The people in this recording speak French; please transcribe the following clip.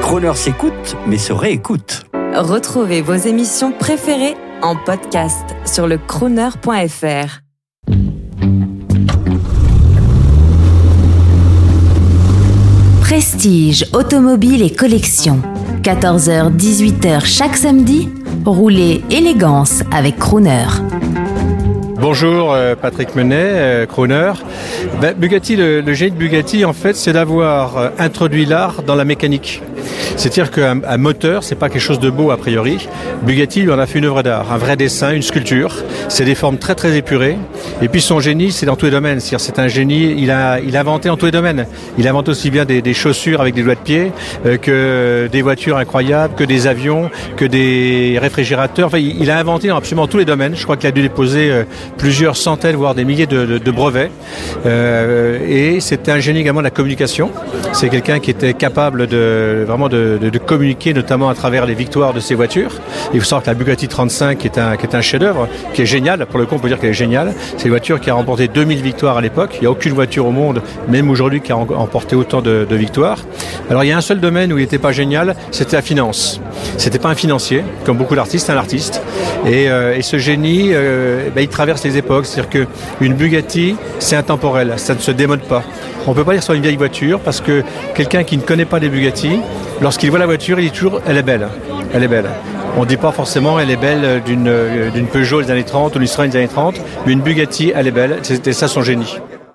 Crooner s'écoute, mais se réécoute. Retrouvez vos émissions préférées en podcast sur le crooner.fr. Prestige, automobile et collection. 14h-18h chaque samedi, roulez élégance avec Crooner. Bonjour, Patrick Menet, Crooner. Bugatti, le génie de Bugatti, en fait, c'est d'avoir introduit l'art dans la mécanique. C'est-à-dire qu'un moteur, c'est pas quelque chose de beau a priori. Bugatti, lui, en a fait une œuvre d'art, un vrai dessin, une sculpture. C'est des formes très très épurées. Et puis son génie, c'est dans tous les domaines. C'est-à-dire, c'est un génie. Il a inventé dans tous les domaines. Il invente aussi bien des chaussures avec des doigts de pied que des voitures incroyables, que des avions, que des réfrigérateurs. Enfin, il a inventé dans absolument tous les domaines. Je crois qu'il a dû déposer plusieurs centaines, voire des milliers de brevets. Et c'était un génie également de la communication. C'est quelqu'un qui était capable de communiquer, notamment à travers les victoires de ses voitures. Il faut savoir que la Bugatti 35, qui est un chef-d'œuvre, qui est génial, pour le coup on peut dire qu'elle est géniale. C'est une voiture qui a remporté 2000 victoires à l'époque. Il n'y a aucune voiture au monde, même aujourd'hui, qui a remporté autant de victoires. Alors il y a un seul domaine où il n'était pas génial, c'était la finance. C'était pas un financier, comme beaucoup d'artistes, un artiste. Et ce génie, il traverse les époques. C'est-à-dire qu'une Bugatti, c'est intemporel, ça ne se démode pas. On ne peut pas dire sur une vieille voiture, parce que quelqu'un qui ne connaît pas les Bugatti, lorsqu'il voit la voiture, il dit toujours « elle est belle, elle est belle ». On ne dit pas forcément « elle est belle » d'une Peugeot des années 30 ou d'une Citroën des années 30, mais une Bugatti, elle est belle, c'était ça son génie.